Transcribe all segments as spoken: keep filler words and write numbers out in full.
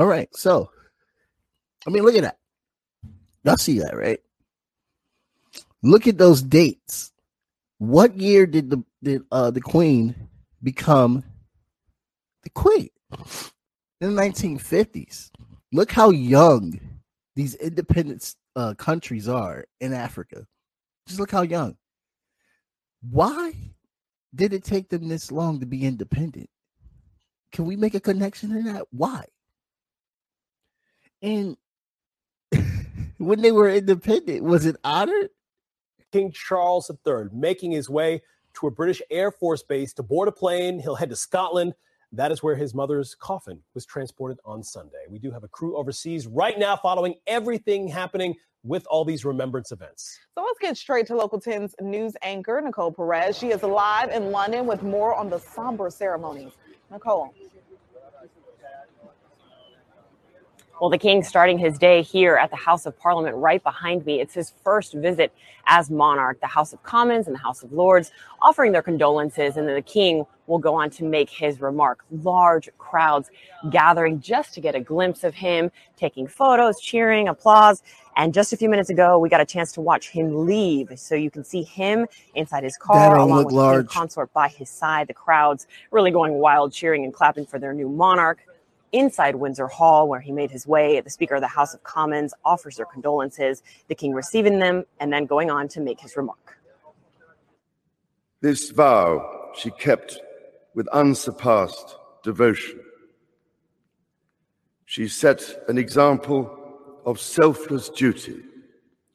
All right. So, I mean, look at that. Y'all see that, right? Look at those dates. What year did the did uh, the Queen become the Queen? In the nineteen fifties. Look how young these independent uh, countries are in Africa. Just look how young. Why did it take them this long to be independent? Can we make a connection in that? Why? And when they were independent, was it honored? King Charles the Third making his way to a British Air Force base to board a plane. He'll head to Scotland. That is where his mother's coffin was transported on Sunday. We do have a crew overseas right now following everything happening with all these remembrance events. So let's get straight to Local ten's news anchor, Nicole Perez. She is live in London with more on the somber ceremonies. Nicole. Well, the King starting his day here at the House of Parliament right behind me. It's his first visit as monarch. The House of Commons and the House of Lords offering their condolences, and then the King will go on to make his remark. Large crowds gathering just to get a glimpse of him, taking photos, cheering, applause. And just a few minutes ago, we got a chance to watch him leave. So you can see him inside his car along with large. his consort by his side. The crowds really going wild, cheering and clapping for their new monarch. Inside Windsor Hall, where he made his way, the Speaker of the House of Commons offers their condolences, the King receiving them and then going on to make his remark. This vow she kept with unsurpassed devotion. She set an example of selfless duty,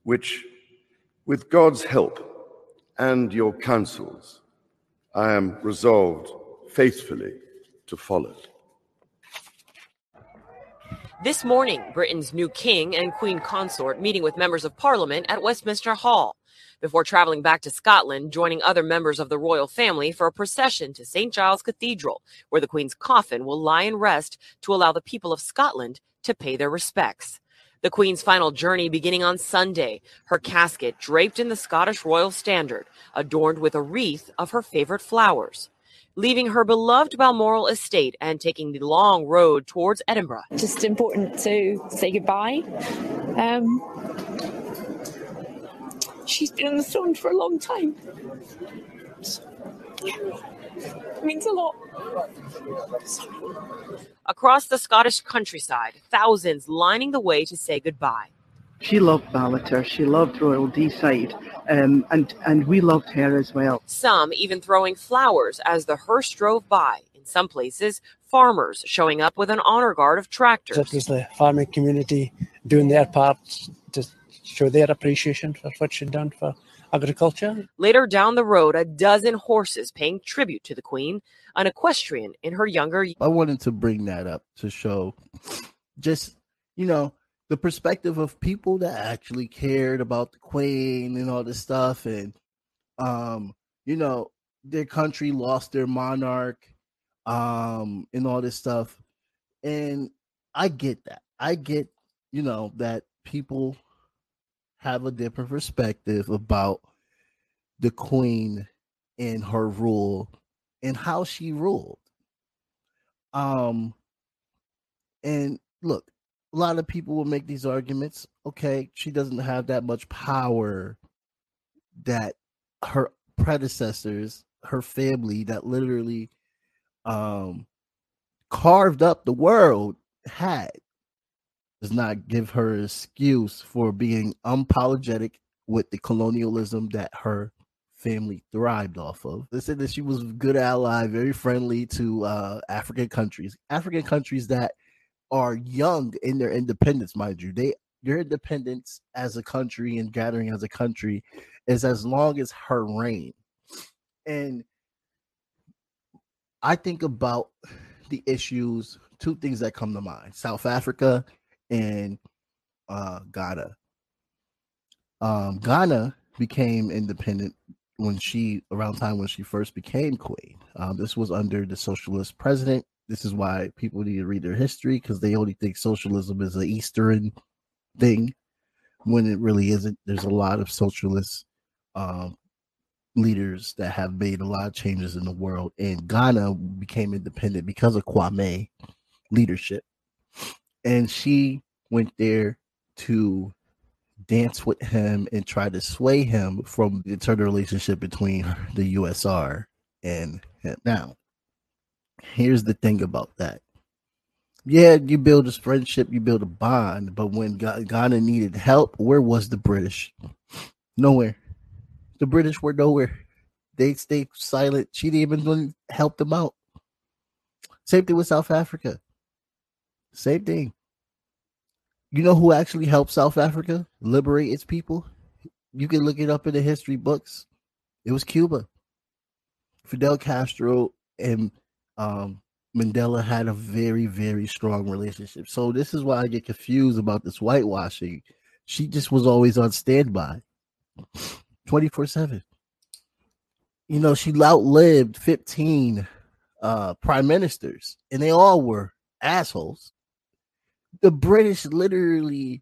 which, with God's help and your counsels, I am resolved faithfully to follow. This morning, Britain's new king and queen consort meeting with members of parliament at Westminster Hall before traveling back to Scotland, joining other members of the royal family for a procession to Saint Giles Cathedral, where the Queen's coffin will lie in rest to allow the people of Scotland to pay their respects. The Queen's final journey beginning on Sunday, her casket draped in the Scottish royal standard, adorned with a wreath of her favorite flowers. Leaving her beloved Balmoral estate and taking the long road towards Edinburgh. Just important to say goodbye. Um, she's been on the throne for a long time. It means a lot. Across the Scottish countryside, thousands lining the way to say goodbye. She loved Ballater, she loved Royal Deeside, um, and, and we loved her as well. Some even throwing flowers as the hearse drove by. In some places, farmers showing up with an honor guard of tractors. It was the farming community doing their part to show their appreciation for what she'd done for agriculture. Later down the road, a dozen horses paying tribute to the Queen, an equestrian in her younger years. I wanted to bring that up to show just, you know, the perspective of people that actually cared about the Queen and all this stuff. And, um, you know, their country lost their monarch, um, and all this stuff. And I get that. I get, you know, that people have a different perspective about the Queen and her rule and how she ruled. Um, and look, a lot of people will make these arguments. Okay, she doesn't have that much power that her predecessors, her family that literally um, carved up the world had. Does not give her an excuse for being unapologetic with the colonialism that her family thrived off of. They said that she was a good ally, very friendly to uh, African countries. African countries that are young in their independence, mind you. They your independence as a country and gathering as a country is as long as her reign. And I think about the issues, two things that come to mind: South Africa and uh Ghana. Um Ghana became independent when she around time when she first became queen. Um, this was under the socialist president. This is why people need to read their history, because they only think socialism is an Eastern thing when it really isn't. There's a lot of socialist um, leaders that have made a lot of changes in the world. And Ghana became independent because of Kwame leadership. And she went there to dance with him and try to sway him from the internal relationship between the U S S R and him. Now, here's the thing about that. Yeah, you build a friendship, you build a bond, but when Ghana needed help, where was the British? Nowhere. The British were nowhere. They stayed silent. She didn't even help them out. Same thing with South Africa. Same thing. You know who actually helped South Africa liberate its people? You can look it up in the history books. It was Cuba. Fidel Castro and um, Mandela had a very, very strong relationship. So this is why I get confused about this whitewashing. She just was always on standby, twenty-four seven. You know, she outlived fifteen uh, prime ministers, and they all were assholes. The British literally,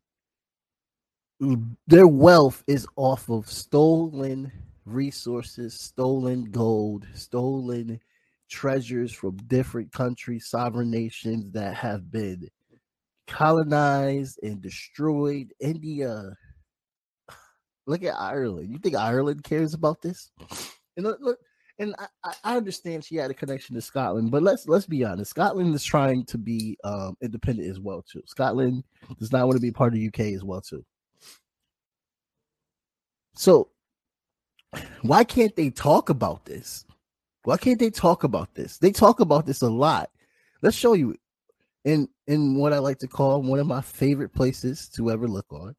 their wealth is off of stolen resources, stolen gold, stolen treasures from different countries, sovereign nations that have been colonized and destroyed. India. Look at Ireland. You think Ireland cares about this? And look, look and I, I understand she had a connection to Scotland, but let's let's be honest. Scotland is trying to be um, independent as well too. Scotland does not want to be part of the U K as well too. So why can't they talk about this? Why can't they talk about this? They talk about this a lot. Let's show you in in what I like to call one of my favorite places to ever look on,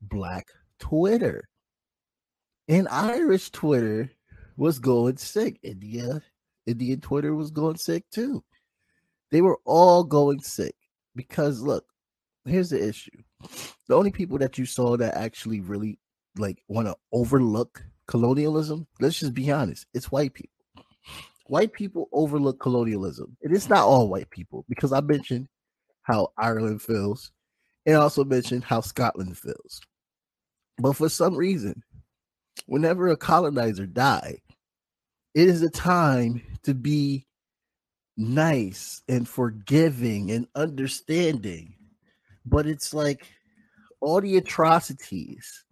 Black Twitter. In Irish Twitter was going sick. India, Indian Twitter was going sick too. They were all going sick because look, here's the issue. The only people that you saw that actually really like want to overlook colonialism, let's just be honest, it's white people. White people overlook colonialism. And it's not all white people because I mentioned how Ireland feels and also mentioned how Scotland feels. But for some reason, whenever a colonizer dies, it is a time to be nice and forgiving and understanding. But it's like all the atrocities,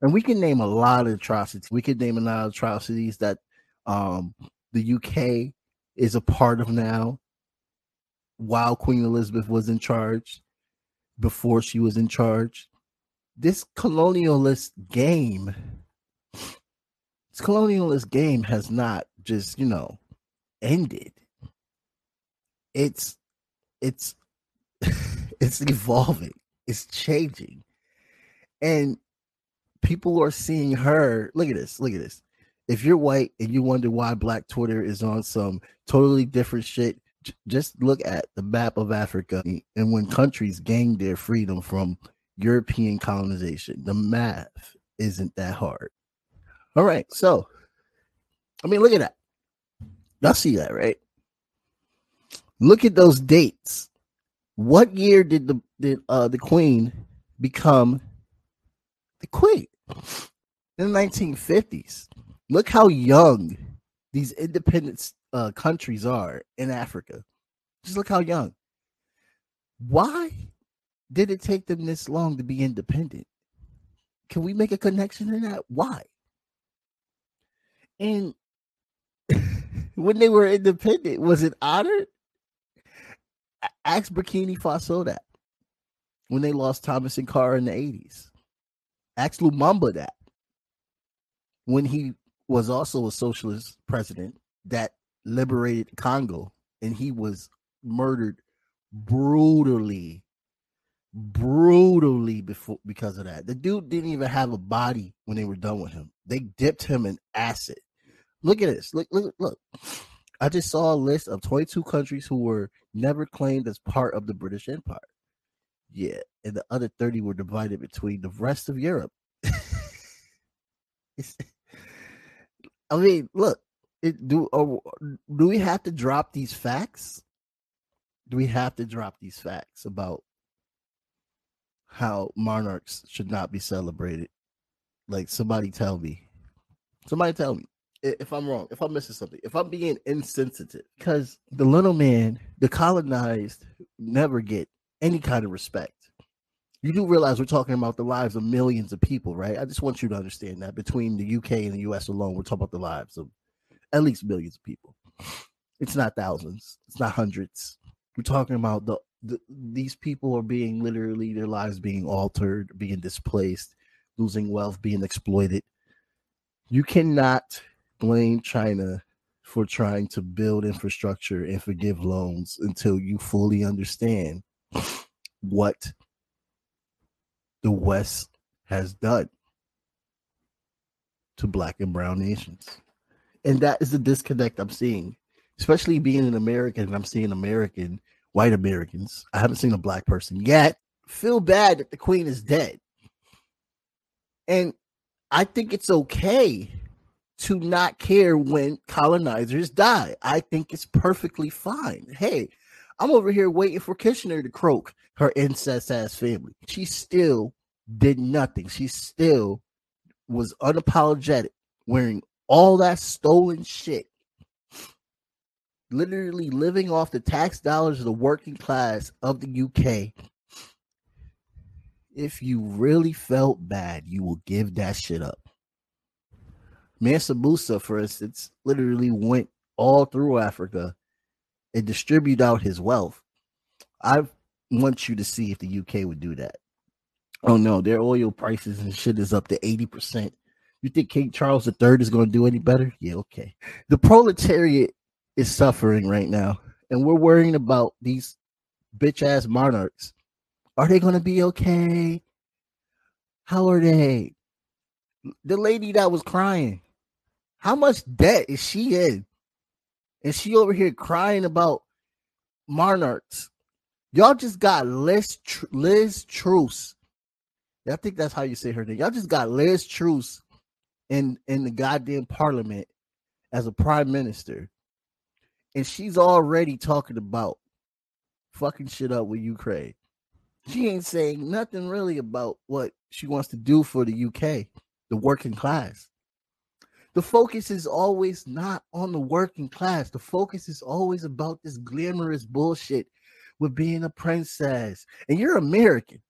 and we can name a lot of atrocities. We can name a lot of atrocities that um, the U K is a part of now while Queen Elizabeth was in charge, before she was in charge. This colonialist game, this colonialist game has not just, you know, ended. It's, it's, it's evolving. It's changing. And people are seeing her. Look at this. Look at this. If you're white and you wonder why Black Twitter is on some totally different shit, j- just look at the map of Africa and when countries gained their freedom from European colonization. The math isn't that hard. All right, so I mean, look at that. Y'all see that, right? Look at those dates. What year did the did uh, the Queen become the Queen? In the nineteen fifties. Look how young these independent uh, countries are in Africa. Just look how young. Why did it take them this long to be independent? Can we make a connection to that? Why? And when they were independent, was it honored? Ask Burkina Faso that. When they lost Thomas Sankara in the eighties. Ask Lumumba that. When he was also a socialist president that liberated Congo and he was murdered brutally. brutally before because of that. The dude didn't even have a body when they were done with him. They dipped him in acid. Look at this. Look, look, look. I just saw a list of twenty-two countries who were never claimed as part of the British Empire. Yeah, and the other thirty were divided between the rest of Europe. I mean, look, it, do, uh, do we have to drop these facts? Do we have to drop these facts about how monarchs should not be celebrated? Like, somebody tell me. Somebody tell me if I'm wrong, if I'm missing something, if I'm being insensitive. Because the little man, the colonized, never get any kind of respect. You do realize we're talking about the lives of millions of people, right? I just want you to understand that between the U K and the U S alone, we're talking about the lives of at least millions of people. It's not thousands. It's not hundreds. We're talking about the, the these people are being literally, their lives being altered, being displaced, losing wealth, being exploited. You cannot blame China for trying to build infrastructure and forgive loans until you fully understand what the West has done to black and brown nations. And that is the disconnect I'm seeing, especially being an American. And I'm seeing American, white Americans. I haven't seen a black person yet feel bad that the queen is dead. And I think it's okay to not care when colonizers die. I think it's perfectly fine. Hey, I'm over here waiting for Kitchener to croak her incest-ass family. She still did nothing. She still was unapologetic, wearing all that stolen shit, literally living off the tax dollars of the working class of the U K. If you really felt bad, you will give that shit up. Mansa Musa, for instance, literally went all through Africa and distribute out his wealth. I want you to see if the U K would do that. Oh no, their oil prices and shit is up to eighty percent. You think King Charles the Third is going to do any better? Yeah, okay. The proletariat is suffering right now, and we're worrying about these bitch-ass monarchs. Are they going to be okay? How are they? The lady that was crying, how much debt is she in? And she over here crying about monarchs. Y'all just got Liz, Tr- Liz Truss. I think that's how you say her name. Y'all just got Liz Truss in, in the goddamn parliament as a prime minister. And she's already talking about fucking shit up with Ukraine. She ain't saying nothing really about what she wants to do for the U K, the working class. The focus is always not on the working class. The focus is always about this glamorous bullshit with being a princess. And you're American.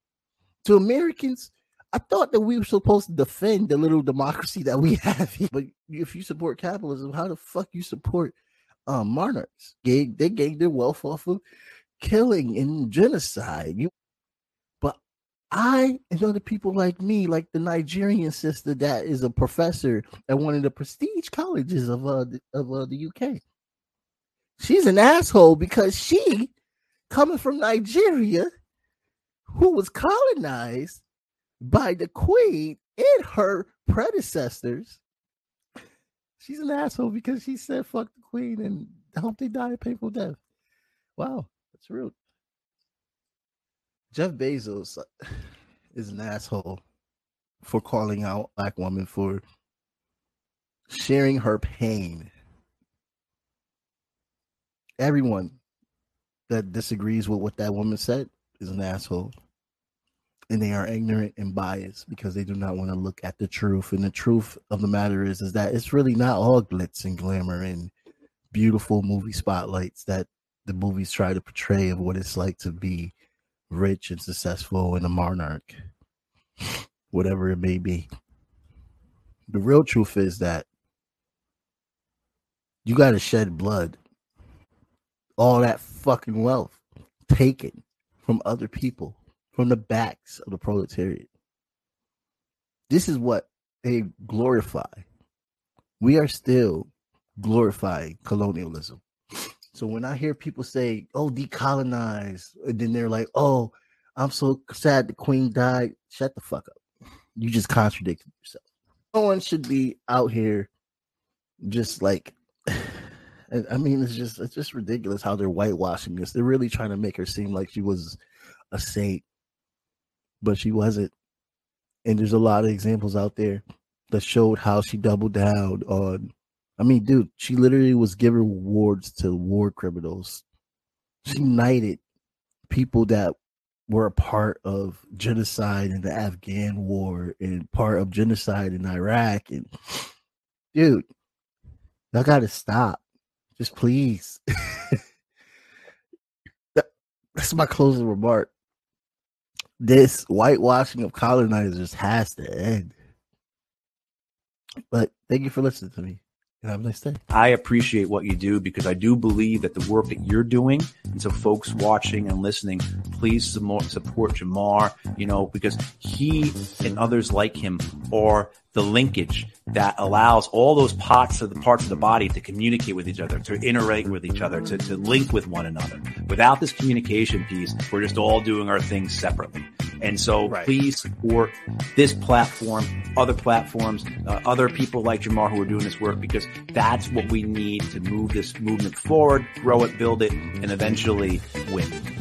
To Americans, I thought that we were supposed to defend the little democracy that we have here. But if you support capitalism, how the fuck you support uh, monarchs? They, they gained their wealth off of killing and genocide. You, but I and other people like me, like the Nigerian sister that is a professor at one of the prestige colleges of uh, the, of uh, the U K. She's an asshole because she, coming from Nigeria, who was colonized by the queen and her predecessors, she's an asshole because she said fuck the queen and I hope they die a painful death. Wow, that's rude. Jeff Bezos is an asshole for calling out a black woman for sharing her pain. Everyone that disagrees with what that woman said is an asshole. And they are ignorant and biased because they do not want to look at the truth. And the truth of the matter is, is that it's really not all glitz and glamour and beautiful movie spotlights that the movies try to portray of what it's like to be rich and successful and a monarch, whatever it may be. The real truth is that you got to shed blood. All that fucking wealth taken from other people, from the backs of the proletariat. This is what they glorify. We are still glorifying colonialism. So when I hear people say, oh, decolonize, and then they're like, oh, I'm so sad the queen died. Shut the fuck up. You just contradicted yourself. No one should be out here just like, I mean, it's just it's just ridiculous how they're whitewashing this. They're really trying to make her seem like she was a saint, but she wasn't. And there's a lot of examples out there that showed how she doubled down on, I mean, dude, she literally was giving awards to war criminals. She knighted people that were a part of genocide in the Afghan war and part of genocide in Iraq. And dude, y'all gotta stop. Just please. that, that's my closing remark. this whitewashing of colonizers has to end. But thank you for listening to me. And have a nice day. I appreciate what you do because I do believe that the work that you're doing, and so folks watching and listening, please support Jamar, you know, because he and others like him are the linkage that allows all those parts of the parts of the body to communicate with each other, to interact with each other, to, to link with one another. Without this communication piece, we're just all doing our things separately. And so right. Please support this platform, other platforms, uh, other people like Jamar who are doing this work, because that's what we need to move this movement forward, grow it, build it, and eventually win.